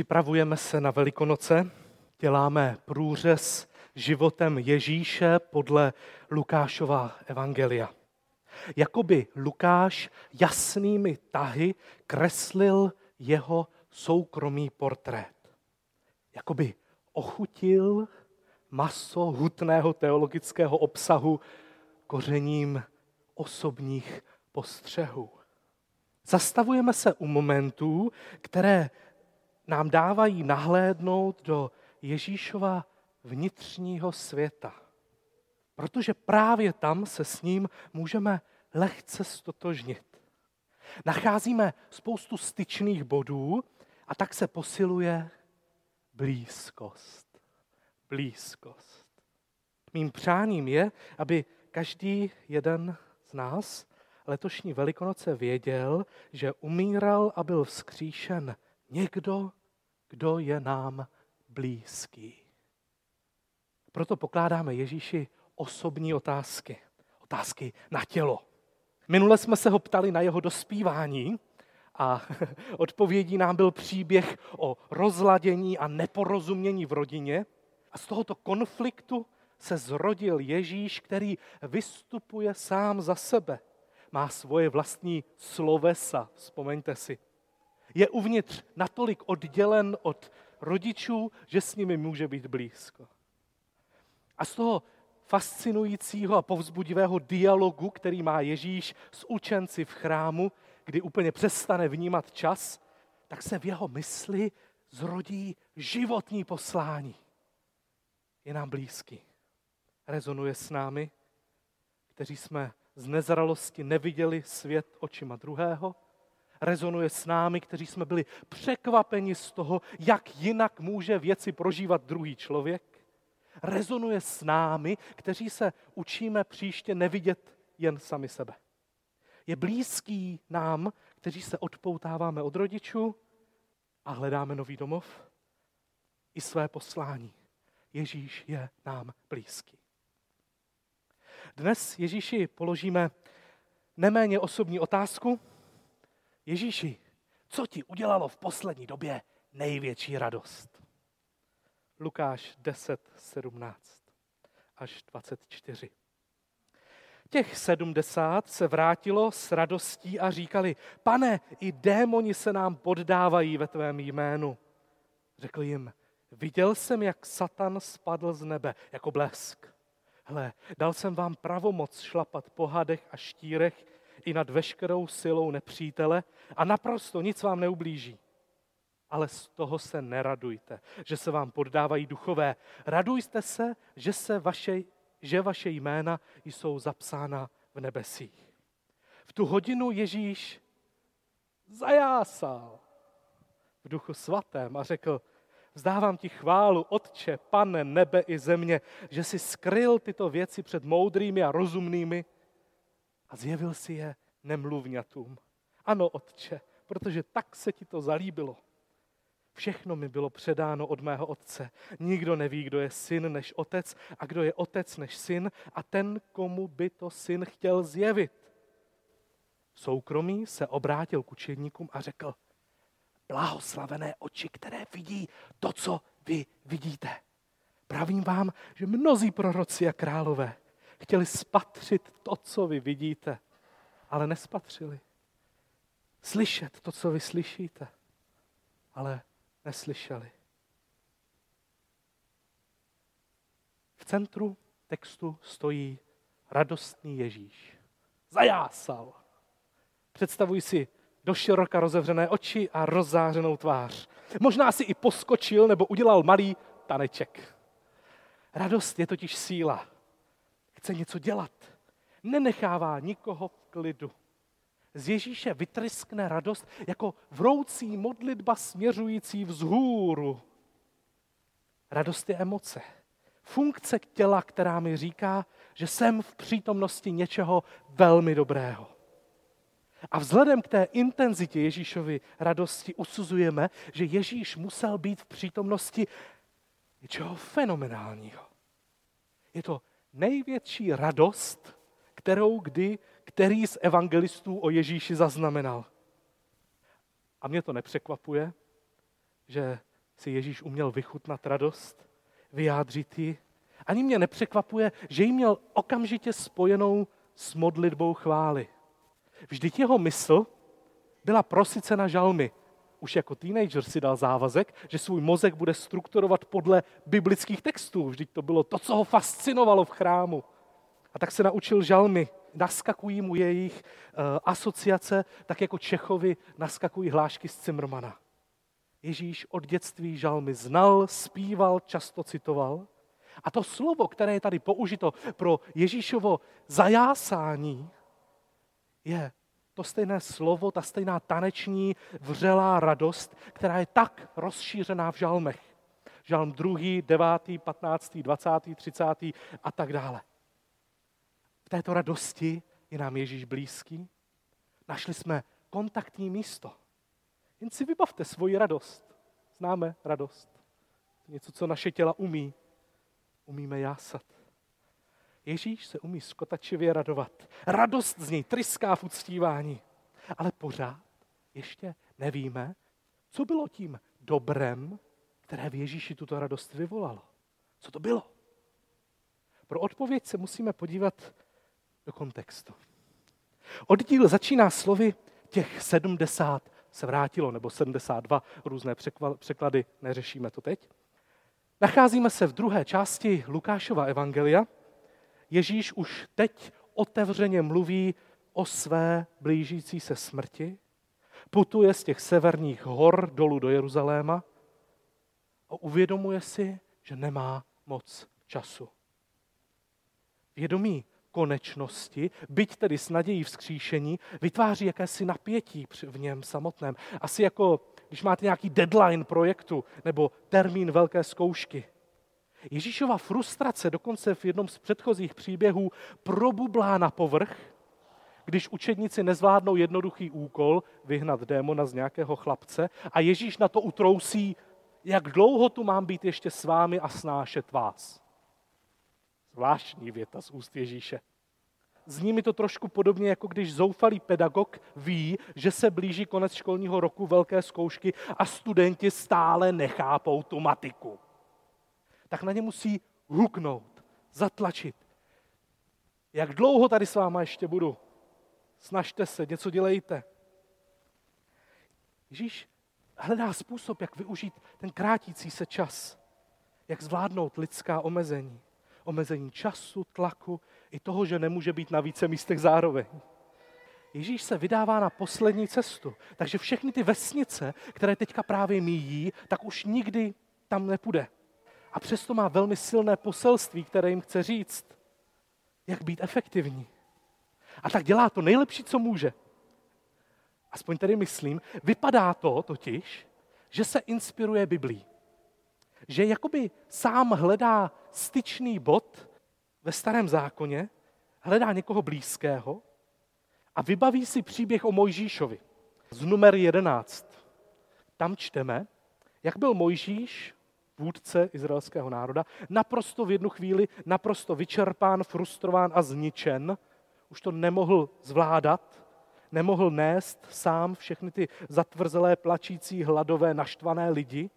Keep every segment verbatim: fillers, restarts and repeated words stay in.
Připravujeme se na Velikonoce, děláme průřez životem Ježíše podle Lukášova evangelia. Jakoby Lukáš jasnými tahy kreslil jeho soukromý portrét. Jakoby ochutil maso hutného teologického obsahu kořením osobních postřehů. Zastavujeme se u momentů, které nám dávají nahlédnout do Ježíšova vnitřního světa. Protože právě tam se s ním můžeme lehce stotožnit. Nacházíme spoustu styčných bodů a tak se posiluje blízkost. Blízkost. Mým přáním je, aby každý jeden z nás letošní Velikonoce věděl, že umíral a byl vzkříšen někdo, kdo je nám blízký. Proto pokládáme Ježíši osobní otázky. Otázky na tělo. Minule jsme se ho ptali na jeho dospívání a odpovědí nám byl příběh o rozladění a neporozumění v rodině. A z tohoto konfliktu se zrodil Ježíš, který vystupuje sám za sebe. Má svoje vlastní slovesa, vzpomeňte si. Je uvnitř natolik oddělen od rodičů, že s nimi může být blízko. A z toho fascinujícího a povzbudivého dialogu, který má Ježíš s učenci v chrámu, kdy úplně přestane vnímat čas, tak se v jeho mysli zrodí životní poslání. Je nám blízký. Rezonuje s námi, kteří jsme z nezralosti neviděli svět očima druhého. Rezonuje s námi, kteří jsme byli překvapeni z toho, jak jinak může věci prožívat druhý člověk. Rezonuje s námi, kteří se učíme příště nevidět jen sami sebe. Je blízký nám, kteří se odpoutáváme od rodičů a hledáme nový domov i své poslání. Ježíš je nám blízký. Dnes Ježíši položíme neméně osobní otázku. Ježíši, co ti udělalo v poslední době největší radost? Lukáš deset, sedmnáct až dvacet čtyři. Těch sedmdesát se vrátilo s radostí a říkali, pane, i démoni se nám poddávají ve tvém jménu. Řekl jim, viděl jsem, jak Satan spadl z nebe jako blesk. Hle, dal jsem vám pravomoc šlapat po hadech a štírech i nad veškerou silou nepřítele a naprosto nic vám neublíží. Ale z toho se neradujte, že se vám poddávají duchové. Radujte se, že, se vaše, že vaše jména jsou zapsána v nebesích. V tu hodinu Ježíš zajásal v duchu svatém a řekl, vzdávám ti chválu, Otče, Pane, nebe i země, že jsi skryl tyto věci před moudrými a rozumnými a zjevil si je nemluvňatům. Ano, Otče, protože tak se ti to zalíbilo. Všechno mi bylo předáno od mého Otce. Nikdo neví, kdo je syn než Otec a kdo je Otec než syn a ten, komu by to syn chtěl zjevit. V soukromí se obrátil k učedníkům a řekl, blahoslavené oči, které vidí to, co vy vidíte. Pravím vám, že mnozí proroci a králové chtěli spatřit to, co vy vidíte, ale nespatřili. Slyšet to, co vy slyšíte, ale neslyšeli. V centru textu stojí radostný Ježíš. Zajásal. Představuji si doširoka rozevřené oči a rozzářenou tvář. Možná si i poskočil nebo udělal malý taneček. Radost je totiž síla. Chce něco dělat. Nenechává nikoho v klidu. Z Ježíše vytryskne radost jako vroucí modlitba směřující vzhůru. Radost je emoce. Funkce těla, která mi říká, že jsem v přítomnosti něčeho velmi dobrého. A vzhledem k té intenzitě Ježíšovy radosti usuzujeme, že Ježíš musel být v přítomnosti něčeho fenomenálního. Je to největší radost, kterou kdy který z evangelistů o Ježíši zaznamenal. A mě to nepřekvapuje, že si Ježíš uměl vychutnat radost, vyjádřit ji. Ani mě nepřekvapuje, že ji měl okamžitě spojenou s modlitbou chvály. Vždyť jeho mysl byla prosycena žalmy. Už jako teenager si dal závazek, že svůj mozek bude strukturovat podle biblických textů. Vždyť to bylo to, co ho fascinovalo v chrámu. A tak se naučil žalmy. Naskakují mu jejich uh, asociace, tak jako Čechovi naskakují hlášky z Cimrmana. Ježíš od dětství žalmy znal, zpíval, často citoval. A to slovo, které je tady použito pro Ježíšovo zajásání, je to stejné slovo, ta stejná taneční vřelá radost, která je tak rozšířená v žalmech. Žalm druhý, devátý, patnáctý, dvacátý, třicátý a tak dále. V této radosti je nám Ježíš blízký. Našli jsme kontaktní místo. Jen si vybavte svoji radost. Známe radost. Něco, co naše těla umí. Umíme jásat. Ježíš se umí skotačivě radovat. Radost z něj tryská v uctívání. Ale pořád ještě nevíme, co bylo tím dobrem, které v Ježíši tuto radost vyvolalo. Co to bylo? Pro odpověď se musíme podívat do kontextu. Oddíl začíná slovy těch sedmdesát se vrátilo, nebo sedmdesát dva, různé překlady, neřešíme to teď. Nacházíme se v druhé části Lukášova evangelia. Ježíš už teď otevřeně mluví o své blížící se smrti, putuje z těch severních hor dolů do Jeruzaléma a uvědomuje si, že nemá moc času. Vědomí konečnosti, byť tedy s nadějí vzkříšení, vytváří jakési napětí v něm samotném. Asi jako když máte nějaký deadline projektu nebo termín velké zkoušky. Ježíšova frustrace dokonce v jednom z předchozích příběhů probublá na povrch, když učedníci nezvládnou jednoduchý úkol vyhnat démona z nějakého chlapce a Ježíš na to utrousí, jak dlouho tu mám být ještě s vámi a snášet vás. Zvláštní věta z úst Ježíše. Zní mi to trošku podobně, jako když zoufalý pedagog ví, že se blíží konec školního roku velké zkoušky a studenti stále nechápou tu matiku. Tak na ně musí huknout, zatlačit. Jak dlouho tady s váma ještě budu? Snažte se, něco dělejte. Ježíš hledá způsob, jak využít ten krátící se čas, jak zvládnout lidská omezení. Omezení času, tlaku i toho, že nemůže být na více místech zároveň. Ježíš se vydává na poslední cestu, takže všechny ty vesnice, které teďka právě míjí, tak už nikdy tam nepůjde. A přesto má velmi silné poselství, které jim chce říct, jak být efektivní. A tak dělá to nejlepší, co může. Aspoň tedy myslím, vypadá to totiž, že se inspiruje Biblií. Že jakoby sám hledá styčný bod ve Starém zákoně, hledá někoho blízkého a vybaví si příběh o Mojžíšovi z Numer jedenáct. Tam čteme, jak byl Mojžíš, vůdce izraelského národa, naprosto v jednu chvíli, naprosto vyčerpán, frustrován a zničen. Už to nemohl zvládat, nemohl nést sám všechny ty zatvrzelé, plačící, hladové, naštvané lidi.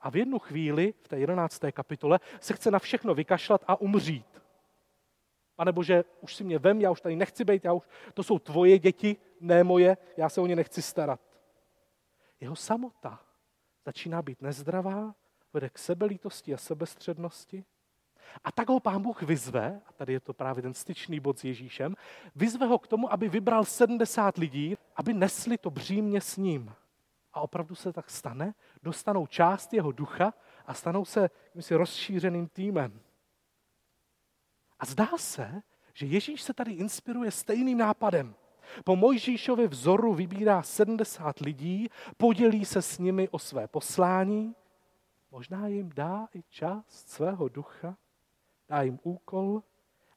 A v jednu chvíli, v té jedenácté kapitole, se chce na všechno vykašlat a umřít. Pane Bože, už si mě vem, já už tady nechci být, já už, to jsou tvoje děti, ne moje, já se o ně nechci starat. Jeho samota začíná být nezdravá, vede k sebelítosti a sebestřednosti. A tak ho Pán Bůh vyzve, a tady je to právě ten styčný bod s Ježíšem, vyzve ho k tomu, aby vybral sedmdesát lidí, aby nesli to břímě s ním. A opravdu se tak stane, dostanou část jeho ducha a stanou se myslím, rozšířeným týmem. A zdá se, že Ježíš se tady inspiruje stejným nápadem. Po Mojžíšovi vzoru vybírá sedmdesát lidí, podělí se s nimi o své poslání, možná jim dá i část svého ducha, dá jim úkol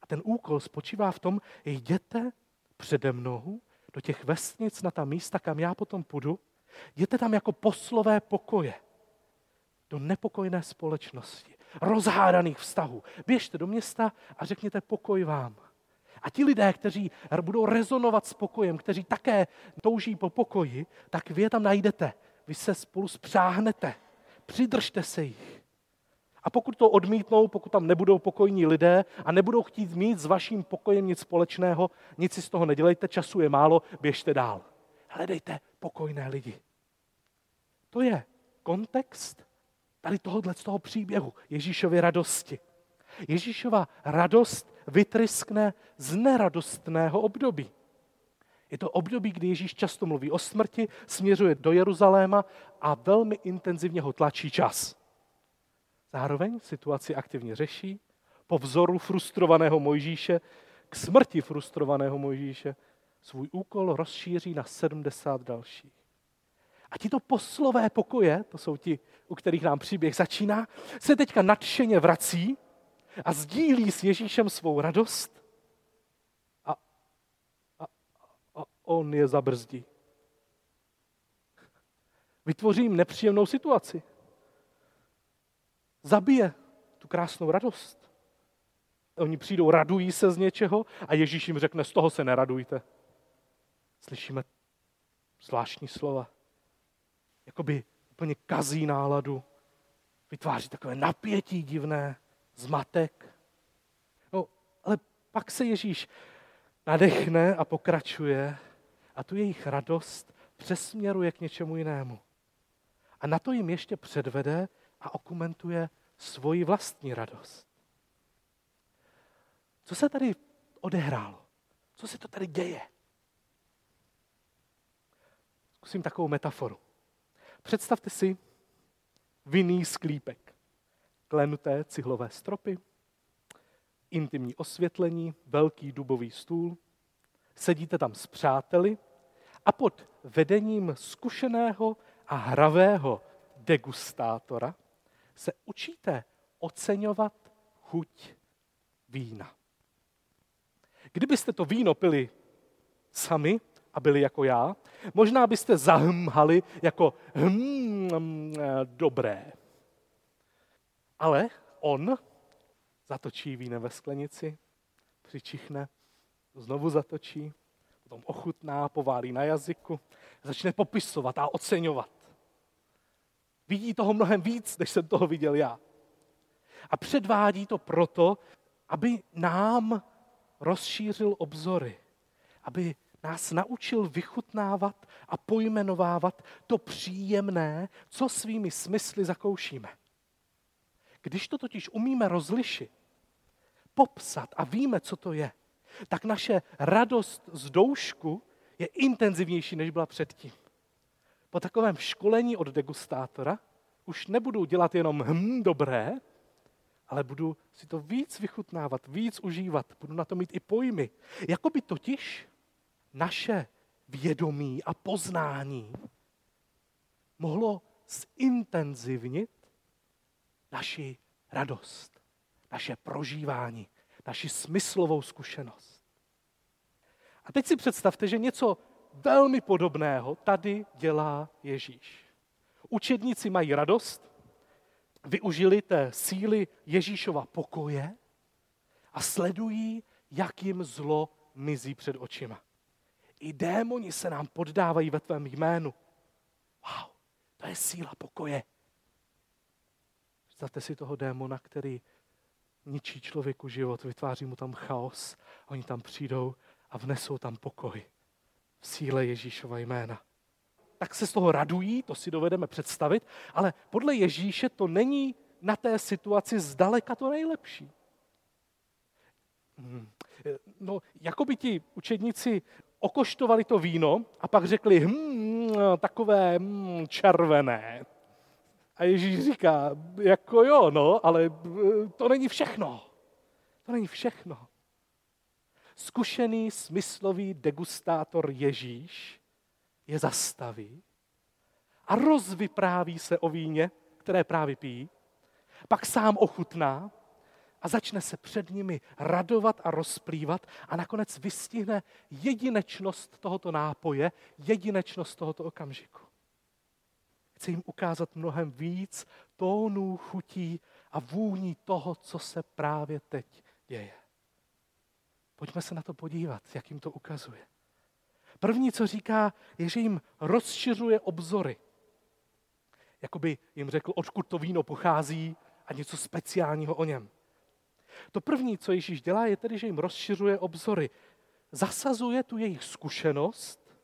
a ten úkol spočívá v tom, jděte přede mnou do těch vesnic na ta místa, kam já potom půjdu, jděte tam jako poslové pokoje, do nepokojné společnosti, rozhádaných vztahů. Běžte do města a řekněte pokoj vám. A ti lidé, kteří budou rezonovat s pokojem, kteří také touží po pokoji, tak vy je tam najdete. Vy se spolu spřáhnete. přidržte se jich. A pokud to odmítnou, pokud tam nebudou pokojní lidé a nebudou chtít mít s vaším pokojem nic společného, nic si z toho nedělejte, času je málo, běžte dál. Hledejte pokojné lidi. To je kontext tady tohohle z toho příběhu Ježíšovy radosti. Ježíšova radost vytryskne z neradostného období. Je to období, kdy Ježíš často mluví o smrti, směřuje do Jeruzaléma a velmi intenzivně ho tlačí čas. Zároveň situaci aktivně řeší, po vzoru frustrovaného Mojžíše, k smrti frustrovaného Mojžíše, svůj úkol rozšíří na sedmdesát dalších. A tito poslové pokoje, to jsou ti, u kterých nám příběh začíná, se teďka nadšeně vrací a sdílí s Ježíšem svou radost a, a, a on je zabrzdí. Vytvoří jim nepříjemnou situaci. Zabije tu krásnou radost. Oni přijdou, radují se z něčeho a Ježíš jim řekne, z toho se neradujte. Slyšíme zvláštní slova. Jakoby úplně kazí náladu. Vytváří takové napětí divné, zmatek. No, ale pak se Ježíš nadechne a pokračuje a tu jejich radost přesměruje k něčemu jinému. A na to jim ještě předvede a okumentuje svoji vlastní radost. Co se tady odehrálo? Co se to tady děje? Zkusím takovou metaforu. Představte si vinný sklípek. Klenuté cihlové stropy, intimní osvětlení, velký dubový stůl. Sedíte tam s přáteli a pod vedením zkušeného a hravého degustátora se učíte oceňovat chuť vína. Kdybyste to víno pili sami a byli jako já, možná byste zahmhali jako hm, dobré. Ale on zatočí vínem ve sklenici, přičichne, znovu zatočí, potom ochutná, poválí na jazyku, začne popisovat a oceňovat. Vidí toho mnohem víc, než jsem toho viděl já. A předvádí to proto, aby nám rozšířil obzory, aby nás naučil vychutnávat a pojmenovávat to příjemné, co svými smysly zakoušíme. Když to totiž umíme rozlišit, popsat a víme, co to je, tak naše radost z doušku je intenzivnější, než byla předtím. Po takovém školení od degustátora už nebudu dělat jenom hm, dobré, ale budu si to víc vychutnávat, víc užívat, budu na to mít i pojmy. Jakoby totiž naše vědomí a poznání mohlo zintenzivnit naši radost, naše prožívání, naši smyslovou zkušenost. A teď si představte, že něco velmi podobného tady dělá Ježíš. Učedníci mají radost, využili té síly Ježíšova pokoje a sledují, jak jim zlo mizí před očima. I démoni se nám poddávají ve tvém jménu. Wow, to je síla pokoje. Představte si toho démona, který ničí člověku život, vytváří mu tam chaos, oni tam přijdou a vnesou tam pokoj v síle Ježíšova jména. Tak se z toho radují, to si dovedeme představit, ale podle Ježíše to není na té situaci zdaleka to nejlepší. No, jako by ti učedníci okoštovali to víno a pak řekli, hm, takové hm, červené. A Ježíš říká, jako jo, no, ale to není všechno. To není všechno. Zkušený smyslový degustátor Ježíš je zastaví a rozvypráví se o víně, které právě pijí, pak sám ochutná a začne se před nimi radovat a rozplývat a nakonec vystihne jedinečnost tohoto nápoje, jedinečnost tohoto okamžiku. Chce jim ukázat mnohem víc tónů, chutí a vůní toho, co se právě teď děje. Pojďme se na to podívat, jak jim to ukazuje. První, co říká, je, že jim rozšiřuje obzory. jakoby jim řekl, odkud to víno pochází a něco speciálního o něm. To první, co Ježíš dělá, je tedy, že jim rozšiřuje obzory. Zasazuje tu jejich zkušenost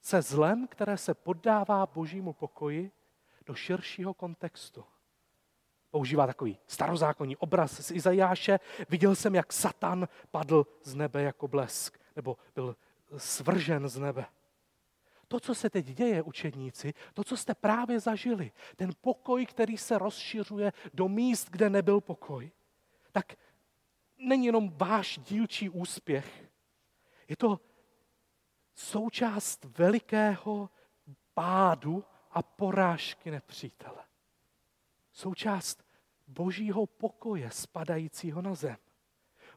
se zlem, které se poddává božímu pokoji, do širšího kontextu. Používá takový starozákonní obraz z Izajáše. Viděl jsem, jak Satan padl z nebe jako blesk, nebo byl svržen z nebe. To, co se teď děje, učedníci, to, co jste právě zažili, ten pokoj, který se rozšiřuje do míst, kde nebyl pokoj, tak není jenom váš dílčí úspěch. Je to součást velikého pádu a porážky nepřítele. Součást božího pokoje spadajícího na zem.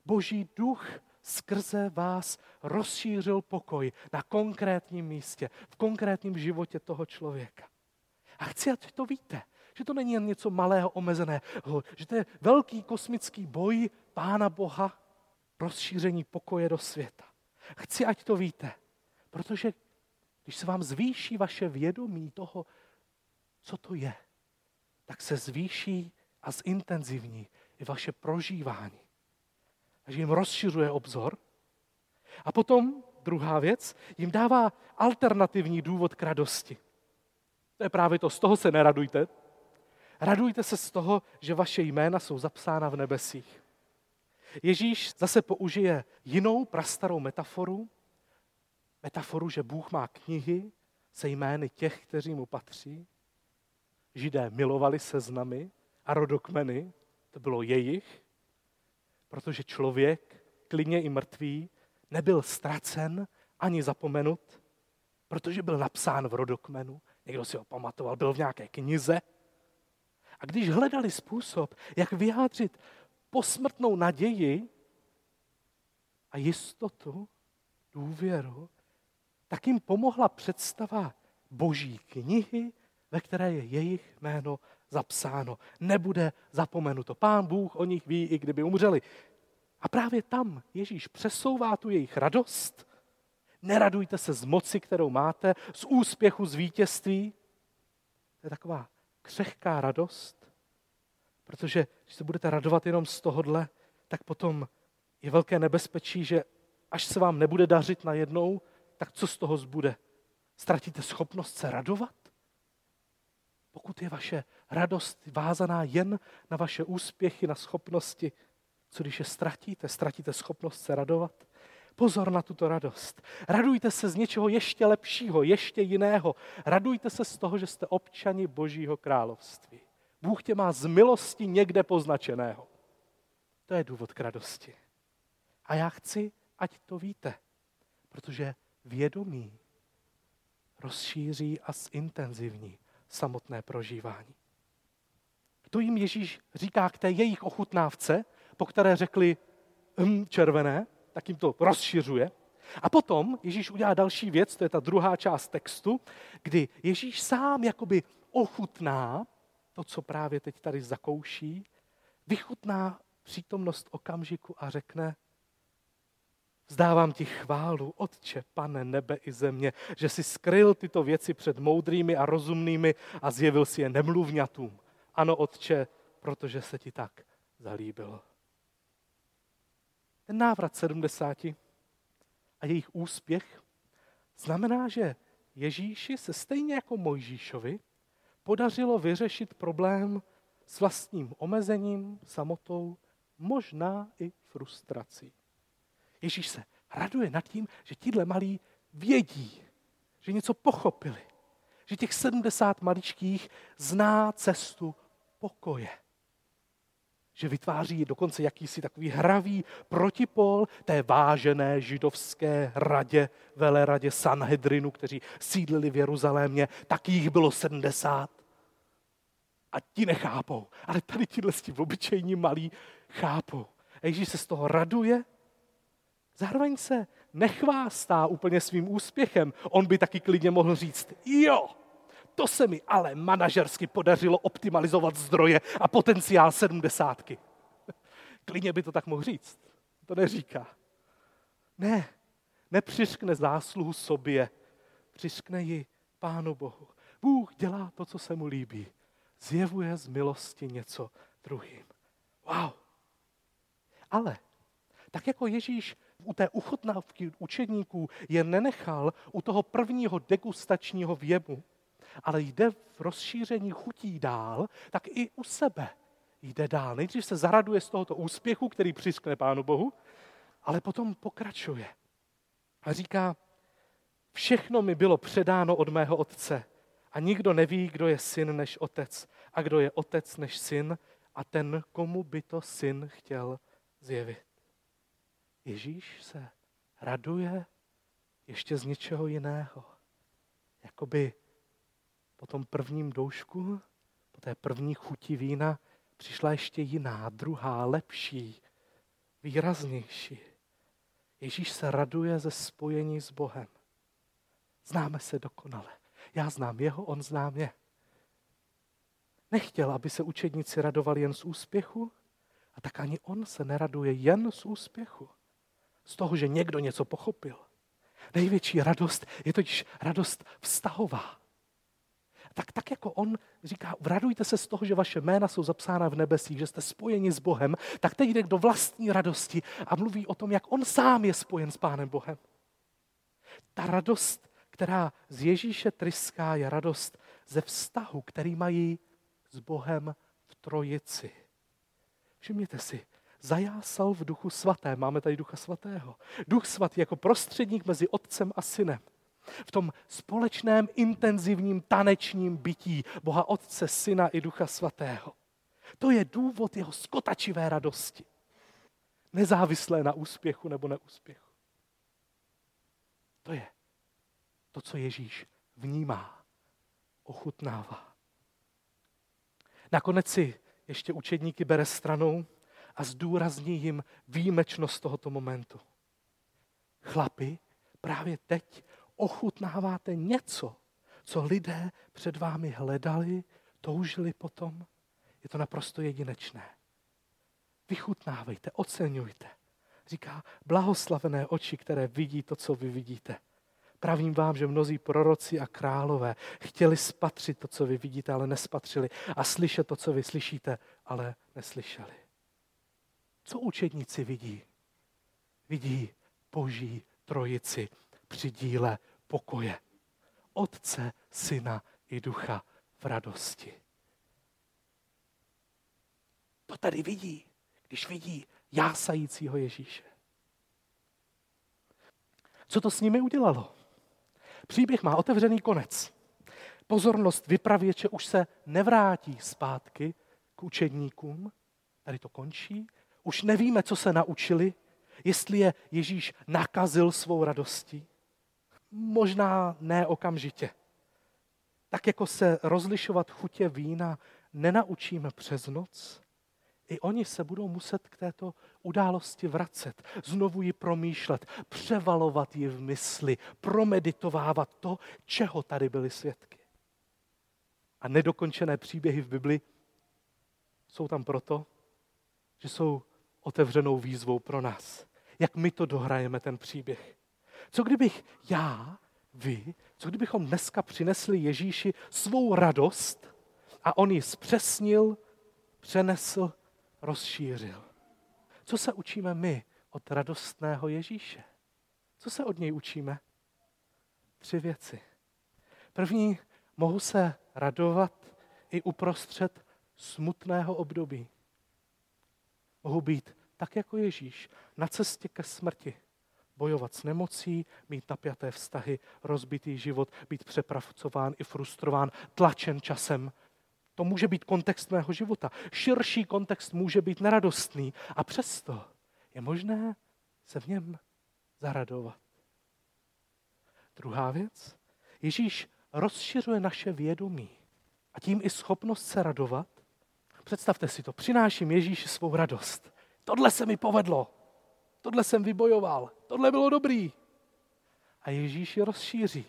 Boží duch skrze vás rozšířil pokoj na konkrétním místě, v konkrétním životě toho člověka. A chci, ať to víte, že to není jen něco malého, omezeného, že to je velký kosmický boj Pána Boha, rozšíření pokoje do světa. Chci, ať to víte, protože když se vám zvýší vaše vědomí toho, co to je, tak se zvýší a zintenzivní i vaše prožívání. Takže jim rozšiřuje obzor. A potom, druhá věc, jim dává alternativní důvod k radosti. To je právě to, z toho se neradujte. Radujte se z toho, že vaše jména jsou zapsána v nebesích. Ježíš zase použije jinou prastarou metaforu, metaforu, že Bůh má knihy se jmény těch, kteří mu patří. Židé milovali seznamy a rodokmeny, to bylo jejich, protože člověk, klidně i mrtvý, nebyl ztracen ani zapomenut, protože byl napsán v rodokmenu, někdo si ho pamatoval, byl v nějaké knize. A když hledali způsob, jak vyjádřit posmrtnou naději a jistotu, důvěru, tak jim pomohla představa boží knihy, ve které je jejich jméno zapsáno. Nebude zapomenuto. Pán Bůh o nich ví, i kdyby umřeli. A právě tam Ježíš přesouvá tu jejich radost. Neradujte se z moci, kterou máte, z úspěchu, z vítězství. To je taková křehká radost, protože když se budete radovat jenom z tohodle, tak potom je velké nebezpečí, že až se vám nebude dařit najednou, tak co z toho zbude? Ztratíte schopnost se radovat? Pokud je vaše radost vázaná jen na vaše úspěchy, na schopnosti, co když je ztratíte? Ztratíte schopnost se radovat? Pozor na tuto radost. Radujte se z něčeho ještě lepšího, ještě jiného. Radujte se z toho, že jste občani Božího království. Bůh tě má z milosti někde poznačeného. To je důvod k radosti. A já chci, ať to víte, protože vědomí rozšíří a zintenzivní samotné prožívání. To jim Ježíš říká k té jejich ochutnávce, po které řekli hm, červené, tak jim to rozšiřuje. A potom Ježíš udělá další věc, to je ta druhá část textu, kdy Ježíš sám jakoby ochutná to, co právě teď tady zakouší, vychutná přítomnost okamžiku a řekne: vzdávám ti chválu, Otče, Pane nebe i země, že jsi skryl tyto věci před moudrými a rozumnými a zjevil si je nemluvňatům. Ano, Otče, protože se ti tak zalíbilo. Ten návrat sedmdesáti a jejich úspěch znamená, že Ježíši se stejně jako Mojžíšovi podařilo vyřešit problém s vlastním omezením, samotou, možná i frustrací. Ježíš se raduje nad tím, že tíhle malí vědí, že něco pochopili, že těch sedmdesát maličkých zná cestu pokoje. Že vytváří dokonce jakýsi takový hravý protipol té vážené židovské radě, veleradě Sanhedrinu, kteří sídlili v Jeruzalémě, tak jich bylo sedmdesát. A ti nechápou, ale tady tíhle ti obyčejní malí chápou. A Ježíš se z toho raduje, zároveň se nechvástá úplně svým úspěchem. On by taky klidně mohl říct: jo, to se mi ale manažersky podařilo optimalizovat zdroje a potenciál sedmdesátky. Klidně by to tak mohl říct. To neříká. Ne, nepřiřkne zásluhu sobě, přiřkne ji Pánu Bohu. Bůh dělá to, co se mu líbí. Zjevuje z milosti něco druhým. Wow! Ale tak jako Ježíš u té uchutnávky učedníků je nenechal u toho prvního degustačního vjemu, ale jde v rozšíření chutí dál, tak i u sebe jde dál. Nejdřív se zaraduje z tohoto úspěchu, který přiskne Pánu Bohu, ale potom pokračuje. A říká, všechno mi bylo předáno od mého otce a nikdo neví, kdo je syn než otec a kdo je otec než syn a ten, komu by to syn chtěl zjevit. Ježíš se raduje ještě z něčeho jiného. Jakoby po tom prvním doušku, po té první chuti vína, přišla ještě jiná, druhá, lepší, výraznější. Ježíš se raduje ze spojení s Bohem. Známe se dokonale. Já znám jeho, on zná mě. Nechtěl, aby se učedníci radovali jen z úspěchu, a tak ani on se neraduje jen z úspěchu. Z toho, že někdo něco pochopil. Největší radost je totiž radost vztahová. Tak, tak jako on říká, radujte se z toho, že vaše jména jsou zapsána v nebesích, že jste spojeni s Bohem, tak teď jde do vlastní radosti a mluví o tom, jak on sám je spojen s Pánem Bohem. Ta radost, která z Ježíše tryská, je radost ze vztahu, který mají s Bohem v Trojici. Všimněte si, zajásal v Duchu Svatém, máme tady Ducha Svatého. Duch Svatý jako prostředník mezi Otcem a Synem. V tom společném, intenzivním, tanečním bytí Boha Otce, Syna i Ducha Svatého. To je důvod jeho skotačivé radosti. Nezávislé na úspěchu nebo neúspěchu. To je to, co Ježíš vnímá, ochutnává. Nakonec si ještě učedníky bere stranou a zdůrazní jim výjimečnost tohoto momentu. Chlapi, právě teď ochutnáváte něco, co lidé před vámi hledali, toužili potom. Je to naprosto jedinečné. Vychutnávejte, oceňujte. Říká, blahoslavené oči, které vidí to, co vy vidíte. Pravím vám, že mnozí proroci a králové chtěli spatřit to, co vy vidíte, ale nespatřili a slyšet to, co vy slyšíte, ale neslyšeli. Co učedníci vidí? Vidí Boží Trojici při díle pokoje. Otce, Syna i Ducha v radosti. To tady vidí, když vidí jásajícího Ježíše. Co to s nimi udělalo? Příběh má otevřený konec. Pozornost vypravěče už se nevrátí zpátky k učedníkům. Tady to končí. Už nevíme, co se naučili, jestli je Ježíš nakazil svou radostí. Možná ne okamžitě. Tak jako se rozlišovat chutě vína nenaučíme přes noc, i oni se budou muset k této události vracet, znovu ji promýšlet, převalovat ji v mysli, promeditovávat to, čeho tady byli svědky. A nedokončené příběhy v Bibli jsou tam proto, že jsou otevřenou výzvou pro nás. Jak my to dohrajeme, ten příběh. Co kdybych já, vy, co kdybychom dneska přinesli Ježíši svou radost a on ji zpřesnil, přenesl, rozšířil. Co se učíme my od radostného Ježíše? Co se od něj učíme? Tři věci. První, mohu se radovat i uprostřed smutného období. Mohu být tak jako Ježíš, na cestě ke smrti, bojovat s nemocí, mít napjaté vztahy, rozbitý život, být přepracován i frustrován, tlačen časem. To může být kontext mého života. Širší kontext může být neradostný a přesto je možné se v něm zaradovat. Druhá věc, Ježíš rozšiřuje naše vědomí a tím i schopnost se radovat. Představte si to, přináším Ježíši svou radost. Tohle se mi povedlo, tohle jsem vybojoval, tohle bylo dobrý. A Ježíš ji rozšíří.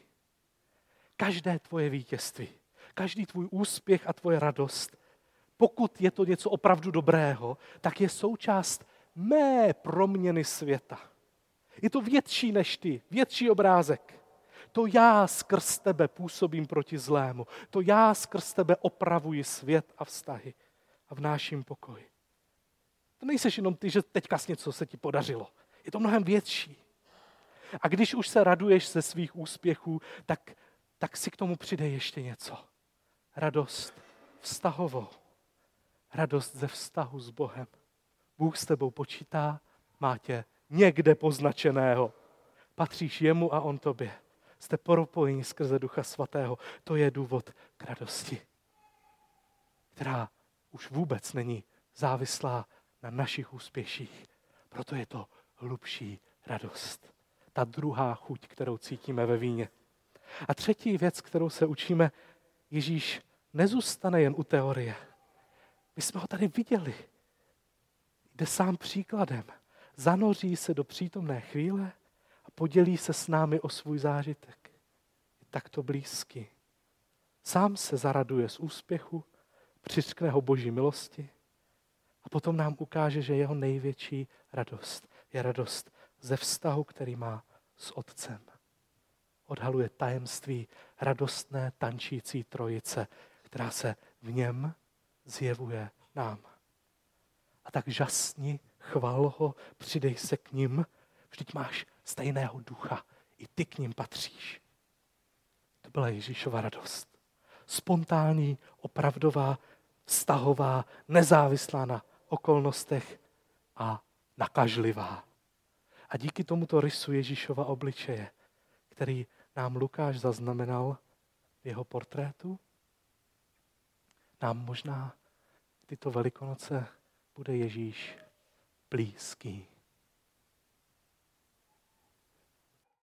Každé tvoje vítězství, každý tvůj úspěch a tvoje radost, pokud je to něco opravdu dobrého, tak je součást mé proměny světa. Je to větší než ty, větší obrázek. To já skrz tebe působím proti zlému. To já skrz tebe opravuji svět a vztahy a vnáším pokoj. To nejseš jenom ty, že teďka s něco se ti podařilo. Je to mnohem větší. A když už se raduješ ze svých úspěchů, tak, tak si k tomu přidej ještě něco. Radost vztahovou. Radost ze vztahu s Bohem. Bůh s tebou počítá, má tě někde poznačeného. Patříš jemu a on tobě. Jste propojeni skrze Ducha Svatého. To je důvod k radosti, která už vůbec není závislá na našich úspěších. Proto je to hlubší radost. Ta druhá chuť, kterou cítíme ve víně. A třetí věc, kterou se učíme, Ježíš nezůstane jen u teorie. My jsme ho tady viděli. Jde sám příkladem. Zanoří se do přítomné chvíle a podělí se s námi o svůj zážitek. Je takto blízký. Sám se zaraduje z úspěchu, přiřkne ho Boží milosti a potom nám ukáže, že jeho největší radost je radost ze vztahu, který má s Otcem. Odhaluje tajemství radostné tančící trojice, která se v něm zjevuje nám. A tak žasni, chval ho, přidej se k ním, vždyť máš stejného ducha, i ty k ním patříš. To byla Ježíšova radost. Spontánní, opravdová, vztahová, nezávislá na okolnostech a nakažlivá. A díky tomuto rysu Ježíšova obličeje, který nám Lukáš zaznamenal v jeho portrétu, nám možná tyto Velikonoce bude Ježíš blízký.